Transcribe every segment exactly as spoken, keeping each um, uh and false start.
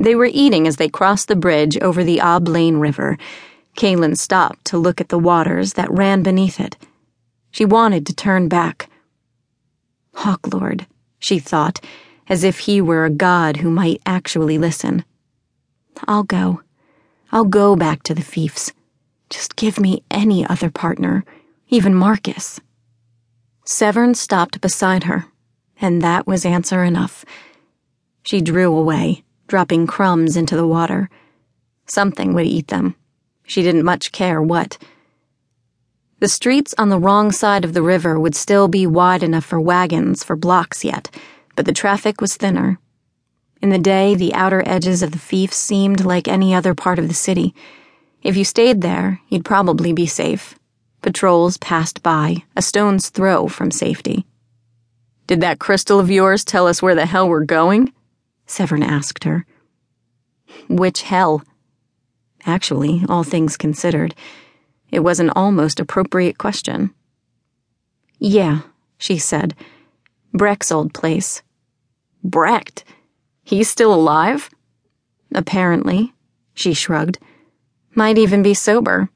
They were eating as they crossed the bridge over the Oblaine River. Caitlin stopped to look at the waters that ran beneath it. She wanted to turn back. Hawklord, she thought, as if he were a god who might actually listen. I'll go. I'll go back to the fiefs. Just give me any other partner, even Marcus. Severn stopped beside her, and that was answer enough. She drew away, dropping crumbs into the water. Something would eat them. She didn't much care what. The streets on the wrong side of the river would still be wide enough for wagons for blocks yet, but the traffic was thinner. In the day, the outer edges of the fiefs seemed like any other part of the city. If you stayed there, you'd probably be safe. Patrols passed by, a stone's throw from safety. "Did that crystal of yours tell us where the hell we're going?" Severn asked her. Which hell? Actually, all things considered, it was an almost appropriate question. "Yeah," she said. "Brecht's old place." "Brecht? He's still alive?" "Apparently," she shrugged. "Might even be sober."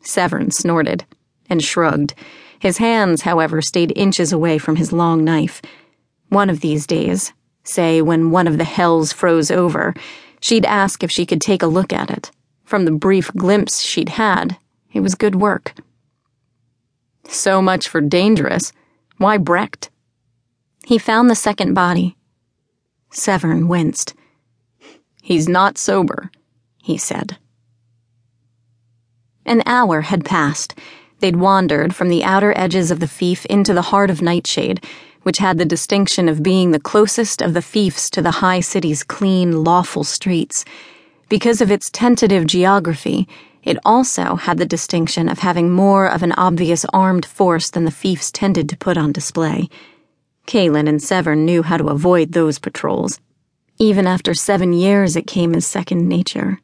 Severn snorted and shrugged. His hands, however, stayed inches away from his long knife. One of these days, say when one of the hells froze over, she'd ask if she could take a look at it. From the brief glimpse she'd had, it was good work. "So much for dangerous. Why Brecht?" "He found the second body." Severn winced. "He's not sober," he said. An hour had passed. They'd wandered from the outer edges of the fief into the heart of Nightshade, which had the distinction of being the closest of the fiefs to the high city's clean, lawful streets. Because of its tentative geography, it also had the distinction of having more of an obvious armed force than the fiefs tended to put on display. Caitlin and Severn knew how to avoid those patrols. Even after seven years, it came as second nature.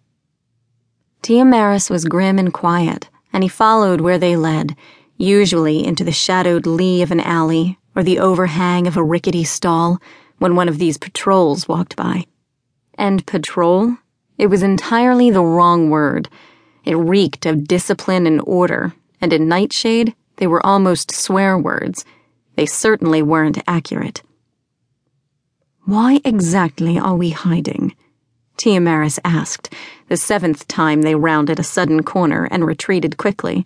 Tiamaris was grim and quiet, and he followed where they led, usually into the shadowed lee of an alley or the overhang of a rickety stall when one of these patrols walked by. And patrol? It was entirely the wrong word. It reeked of discipline and order, and in Nightshade, they were almost swear words. They certainly weren't accurate. "Why exactly are we hiding?" Tiamaris asked, the seventh time they rounded a sudden corner and retreated quickly.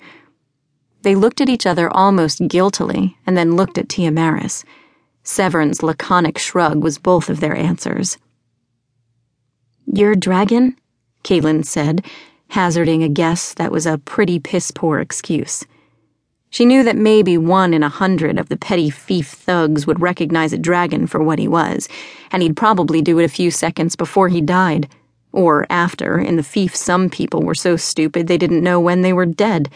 They looked at each other almost guiltily and then looked at Tiamaris. Severn's laconic shrug was both of their answers. "Your dragon?" Caitlin said, hazarding a guess that was a pretty piss-poor excuse. She knew that maybe one in a hundred of the petty fief thugs would recognize a dragon for what he was, and he'd probably do it a few seconds before he died. Or after, in the fief some people were so stupid they didn't know when they were dead.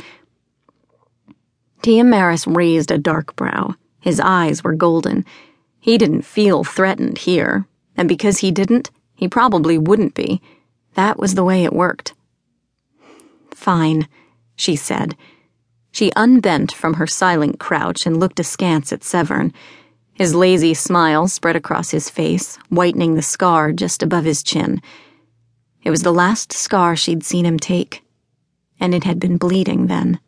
Tiamaris raised a dark brow. His eyes were golden. He didn't feel threatened here, and because he didn't, he probably wouldn't be. That was the way it worked. "Fine," she said. She unbent from her silent crouch and looked askance at Severn. His lazy smile spread across his face, whitening the scar just above his chin. It was the last scar she'd seen him take, and it had been bleeding then.